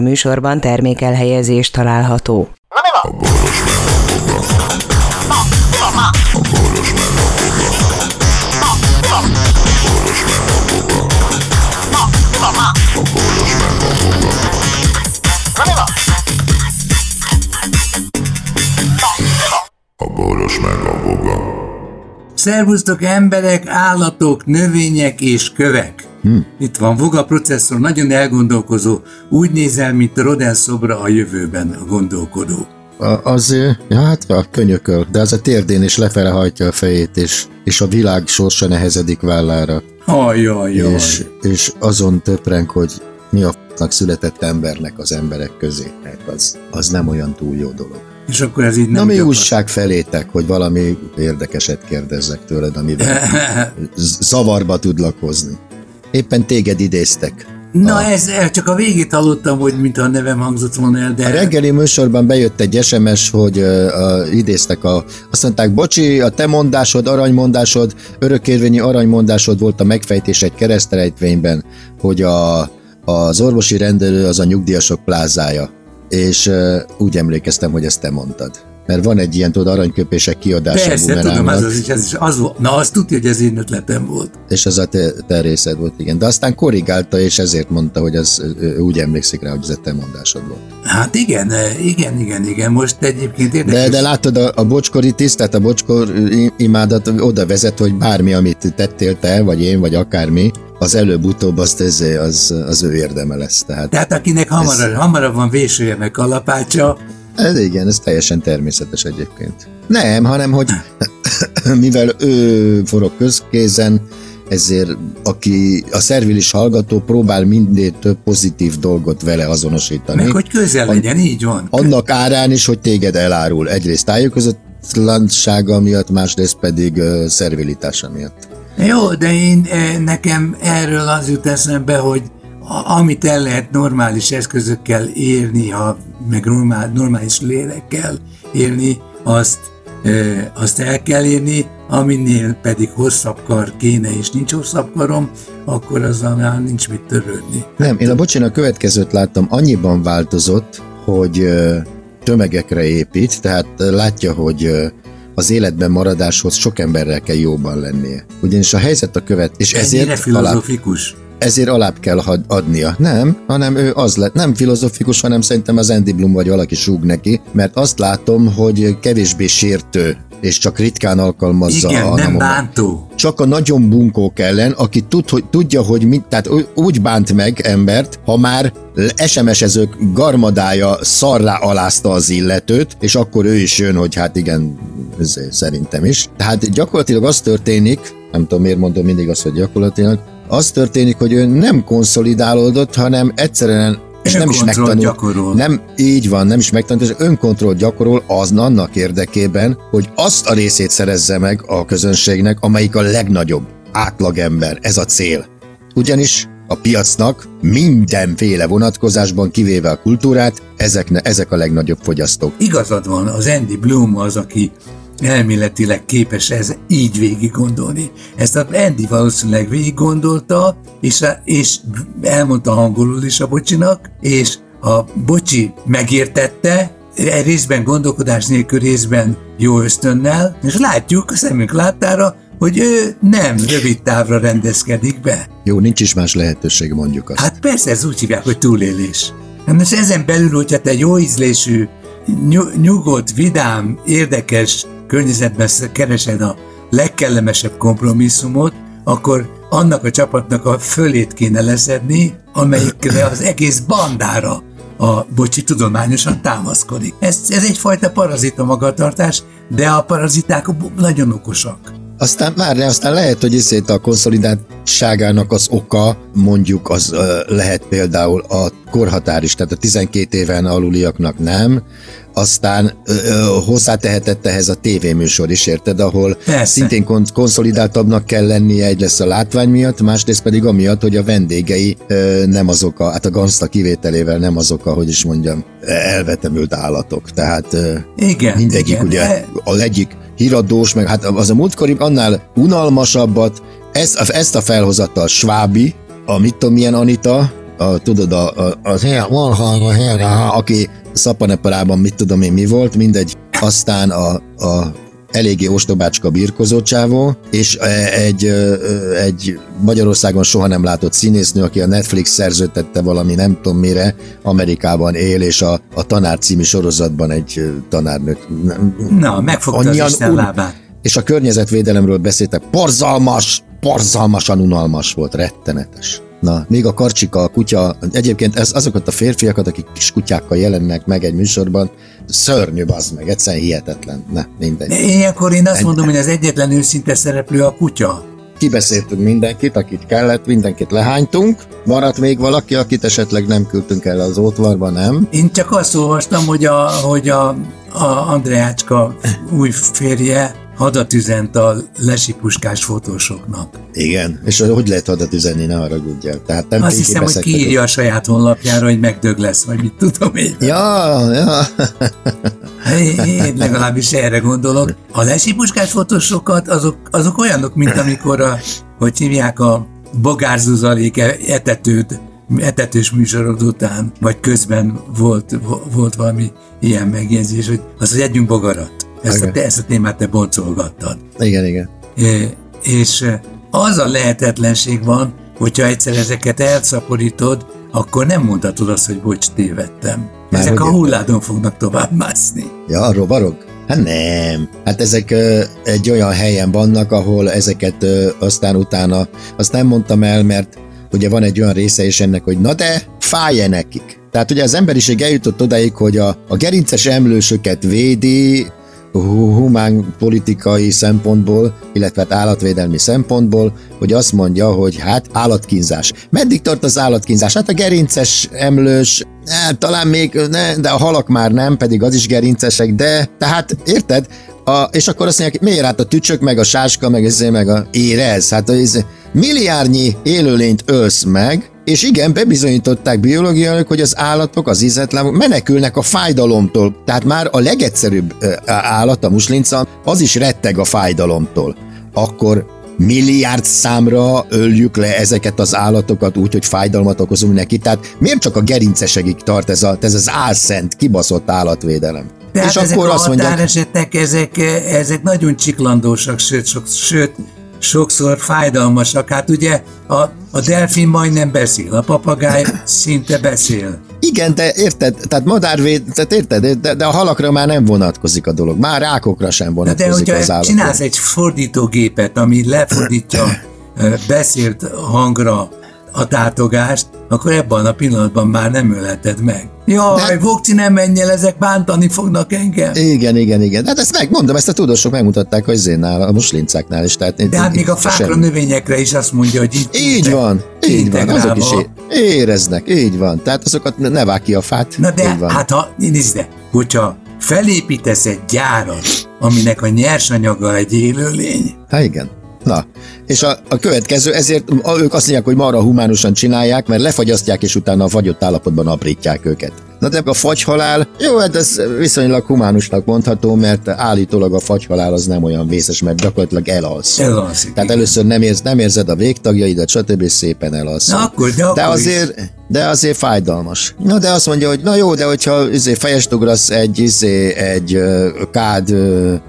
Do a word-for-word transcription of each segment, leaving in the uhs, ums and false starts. A műsorban termékelhelyezés található. Szervusztok emberek, állatok, növények és kövek! Hm. Itt van Voga processzor, nagyon elgondolkozó. Úgy nézel, mint a Rodin szobra a jövőben, a gondolkodó. A, az, hát a könyököl, de az a térdén is lefele hajtja a fejét, és, és a világ sorsa nehezedik vállára. Ajajaj! És, és azon töprenk, hogy mi a f***nak született embernek az emberek közé. Hát az, az nem olyan túl jó dolog. És akkor ez így nem. Na mi gyakor... újság felétek, hogy valami érdekeset kérdezzek tőled, amivel zavarba tudlak hozni. Éppen téged idéztek. Na a... ez, csak a végét hallottam, hogy mintha a nevem hangzott volna el, de... A reggeli műsorban bejött egy es em es, hogy uh, uh, idéztek a... Azt mondták, bocsi, a te mondásod, aranymondásod, örökérvényi aranymondásod volt a megfejtés egy keresztrejtvényben, hogy a, az orvosi rendelő az a nyugdíjasok plázája. És uh, úgy emlékeztem, hogy ezt te mondtad. Mert van egy ilyen, tudod, aranyköpések kiadása. Persze, tudom, az az is, ez is az volt. Na, azt tudja, hogy ez én ötletem volt. És az a te, te részed volt, igen. De aztán korrigálta, és ezért mondta, hogy az, úgy emlékszik rá, hogy ez a te mondásod volt. Hát igen, igen, igen, igen. Most egyébként érdekes. De, de látod, a, a bocskori tisztát, a bocskor imádat oda vezet, hogy bármi, amit tettél te, vagy én, vagy akármi, az előbb-utóbb azt ez, az, az ő érdeme lesz. Tehát, Tehát akinek hamarabb, ez... hamarabb van vésője meg kalapácsa. Ez igen, ez teljesen természetes egyébként. Nem, hanem hogy mivel ő forog közkézen, ezért aki a szervilis hallgató próbál mindig több pozitív dolgot vele azonosítani. Meg hogy közel legyen, An- így van. Annak árán is, hogy téged elárul. Egyrészt tájékozatlansága miatt, másrészt pedig uh, szervilitása miatt. Jó, de én nekem erről az jut eszembe, hogy amit el lehet normális eszközökkel érni, ha meg normál, normális lélekkel érni, azt, e, azt el kell érni, aminél pedig hosszabb kar kéne, és nincs hosszabb karom, akkor azzal nincs mit törődni. Nem, én a bocsán a következőt láttam, annyiban változott, hogy tömegekre épít, tehát látja, hogy az életben maradáshoz sok emberrel kell jóban lennie. Ugyanis a helyzet a követ... és ezért ennyire filozofikus? Alább, ezért alább kell adnia. Nem, hanem ő az lett. Nem filozofikus, hanem szerintem az Andy Bloom vagy valaki súg neki, mert azt látom, hogy kevésbé sértő, és csak ritkán alkalmazza. Igen, a nem bántó. Csak a nagyon bunkók ellen, aki tud, hogy, tudja, hogy mit, tehát úgy bánt meg embert, ha már es em es-ezők garmadája szarrá alázta az illetőt, és akkor ő is jön, hogy hát igen, szerintem is. Tehát gyakorlatilag az történik, nem tudom miért mondom mindig azt, hogy gyakorlatilag, az történik, hogy ő nem konszolidálódott, hanem egyszerűen és nem is megtanul. Nem, így van, nem is megtanul, és önkontroll gyakorol az annak érdekében, hogy azt a részét szerezze meg a közönségnek, amelyik a legnagyobb átlagember. Ez a cél. Ugyanis a piacnak mindenféle vonatkozásban, kivéve a kultúrát, ezek, ezek a legnagyobb fogyasztók. Igazad van, az Andy Bloom az, aki elméletileg képes ez így végig gondolni. Ezt a Andy valószínűleg végig gondolta, és, és elmondta hangolul is a bocsinak, és a bocsi megértette, részben gondolkodás nélkül, részben jó ösztönnel, és látjuk a szemünk láttára, hogy ő nem rövid távra rendezkedik be. Jó, nincs is más lehetőség, mondjuk azt. Hát persze, ez úgy hívják, hogy túlélés. És ezen belül, hogyha te jó ízlésű, nyugodt, vidám, érdekes környezetben keresed a legkellemesebb kompromisszumot, akkor annak a csapatnak a fölét kéne leszedni, amelyikre az egész bandára a bocsi tudományosan támaszkodik. Ez, ez egyfajta parazita magatartás, de a paraziták nagyon okosak. Aztán már ne, aztán lehet, hogy iszét a konszolidáltságának az oka, mondjuk az uh, lehet például a korhatár is, tehát a tizenkét éven aluliaknak nem, aztán uh, uh, hozzátehetett ehhez a tévéműsor is, érted, ahol persze. Szintén kon- konszolidáltabbnak kell lennie, egy lesz a látvány miatt, másrészt pedig amiatt, hogy a vendégei uh, nem azok a, hát a gangsta kivételével nem azok a, hogy is mondjam, elvetemült állatok, tehát uh, igen, mindegyik igen. Ugye a egyik híradós, meg hát az a múltkori annál unalmasabbat, ezt, ezt a felhozattal Schwabi, a mit tudom milyen Anita, a, tudod, a, a, az ilyen Warhol, aki szapaneparában mit tudom én mi volt, mindegy, aztán a, a eléggé ostobácska birkozó csávó, és egy, egy Magyarországon soha nem látott színésznő, aki a Netflix szerződtette valami nem tudom mire, Amerikában él, és a, a Tanár című sorozatban egy tanárnőt. Na, megfogta az Isten lábát. És a környezetvédelemről beszéltek, borzalmas, borzalmasan unalmas volt, rettenetes. Na, még a karcsika, a kutya, egyébként ez, azokat a férfiakat, akik kis kutyákkal jelennek meg egy műsorban, szörnyű bazd meg, egyszerűen hihetetlen. Ne, mindegy. De ilyenkor én azt egy, mondom, hogy az egyetlen őszinte szereplő a kutya. Kibeszéltünk mindenkit, akit kellett, mindenkit lehánytunk. Maradt még valaki, akit esetleg nem küldtünk el az ótvarba, nem? Én csak azt olvastam, hogy a, hogy a, a Andreácska új férje hadat üzent a lesipuskás fotósoknak. Igen, és hogy lehet hadat üzenni, ne haragudjál. Tehát nem azt hiszem, hogy kiírja a saját honlapjára, hogy megdög lesz, vagy mit tudom én. Ja, ja. Én legalábbis erre gondolok. A lesipuskás fotósokat, azok, azok olyanok, mint amikor a, hogy hívják a bogárzuzalék etetőt, etetős műsorod után, vagy közben volt, volt valami ilyen megjegyzés, hogy az, hogy együnk bogarat. Ezt a, ezt a témát te boncolgattad. Igen, igen. É, és az a lehetetlenség van, hogyha egyszer ezeket elszaporítod, akkor nem mondhatod azt, hogy bocs, tévedtem. Már ezek a hulládon fognak tovább mászni. Ja, rovarok? Hát nem. Hát ezek ö, egy olyan helyen vannak, ahol ezeket ö, aztán utána, azt nem mondtam el, mert ugye van egy olyan része is ennek, hogy na de, fáj-e nekik? Tehát ugye az emberiség eljutott odáig, hogy a, a gerinces emlősöket védi, humán politikai szempontból, illetve hát állatvédelmi szempontból, hogy azt mondja, hogy hát állatkínzás. Meddig tart az állatkínzás? Hát a gerinces, emlős, eh, talán még, ne, de a halak már nem, pedig az is gerincesek, de tehát érted? A, és akkor azt mondják, miért hát a tücsök, meg a sáska, meg ez, meg a érez? Hát ez milliárdnyi élőlényt ölsz meg, és igen, bebizonyították biológiailag, hogy az állatok, az ízetlábok menekülnek a fájdalomtól. Tehát már a legegyszerűbb állat, a muslinca, az is retteg a fájdalomtól. Akkor milliárd számra öljük le ezeket az állatokat úgy, hogy fájdalmat okozunk neki. Tehát miért csak a gerincesekig tart ez, a, ez az álszent, kibaszott állatvédelem? Tehát és ezek akkor a határesetek, ezek, ezek nagyon csiklandósak, sőt, sok, sőt, sokszor fájdalmasak. Hát ugye a, a delfin majdnem beszél, a papagáj szinte beszél. Igen, de érted, tehát madárvéd, tehát érted, de, de a halakra már nem vonatkozik a dolog, már rákokra sem vonatkozik de, de, az állatokra. Csinálsz egy fordítógépet, ami lefordítja beszélt hangra a tátogást, akkor ebben a pillanatban már nem ölheted meg. Jaj, Vokci, nem menj el, ezek bántani fognak engem. Igen, igen, igen. Hát ezt megmondom, ezt a tudósok megmutatták az énnál, a muslincáknál is. Tehát, de hát még a fákra, semmi. Növényekre is azt mondja, hogy így, így van, így van, azok is éreznek, így van. Tehát azokat ne vág ki a fát. Na de hát ha, nézd, de, hogyha felépítesz egy gyárat, aminek a nyersanyaga egy élőlény. Hát igen. Na, és a, a következő, ezért ők azt mondják, hogy marha humánusan csinálják, mert lefagyasztják, és utána a fagyott állapotban aprítják őket. Na de a fagyhalál, jó, hát ez viszonylag humánusnak mondható, mert állítólag a fagyhalál az nem olyan vészes, mert gyakorlatilag elalsz. Elalszik. Tehát igen. Először nem, érz, nem érzed a végtagjaidat, stb. Szépen elalsz. Na akkor, de, de azért, is. De azért fájdalmas. Na de azt mondja, hogy na jó, de hogyha fejest ugrasz egy, izé, egy kád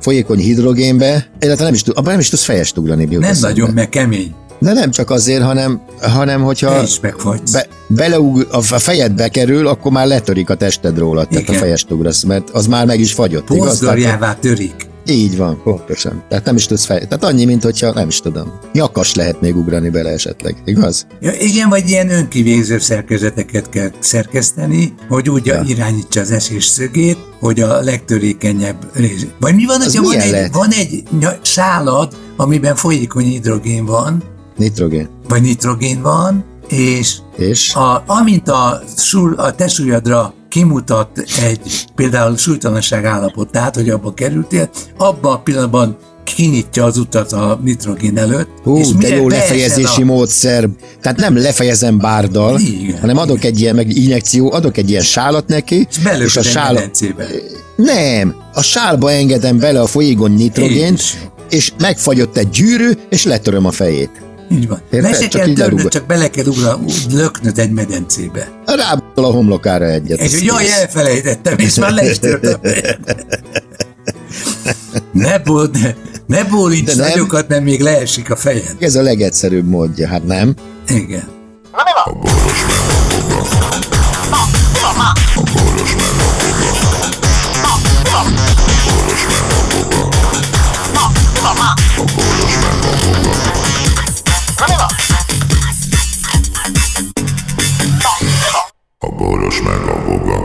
folyékony hidrogénbe, illetve nem is, abban nem is tudsz fejest ugrani. Nem eszembe. Nagyon, meg kemény. De nem csak azért, hanem, hanem hogyha be, beleug, a fejedbe kerül, akkor már letörik a tested róla, tehát igen. A fejest ugrasz, mert az már meg is fagyott. Pózdorjává törik. Így van, pontosan. Tehát nem is tudsz fej... Tehát annyi, mint hogyha nem is tudom. Nyakas lehet még ugrani bele esetleg, igaz? Ja, igen, vagy ilyen önkivégző szerkezeteket kell szerkeszteni, hogy úgy ja. irányítsa az esés szögét, hogy a legtörékenyebb rész. Vagy mi van, az hogyha van egy, van egy sálad, amiben folyékony hidrogén van, Nitrogén. Vagy nitrogén van, és, és? A, amint a, a testsúlyadra kimutat egy például súlytalanság állapot, tehát, hogy abba kerültél, abban a pillanatban kinyitja az utat a nitrogén előtt. Hú, és de jó lefejezési a... módszer. Tehát nem lefejezem bárddal, igen, hanem adok igen. egy ilyen, meg injekció, adok egy ilyen sálat neki. És belőlök a sála... Nem, a sálba engedem bele a folyékony nitrogént, és megfagyott egy gyűrű, és letöröm a fejét. Így van. Érted? Csak így törnöd, csak bele kell ugra, löknöd egy medencébe. Rábújtol a homlokára egyet. És jaj, elfelejtettem, és már le is törtem. Ne bol, ne, ne bólints nagyokat, mert még leesik a fejed. Ez a legegyszerűbb módja, hát nem? Igen. Na mi van? A boros meg a voga.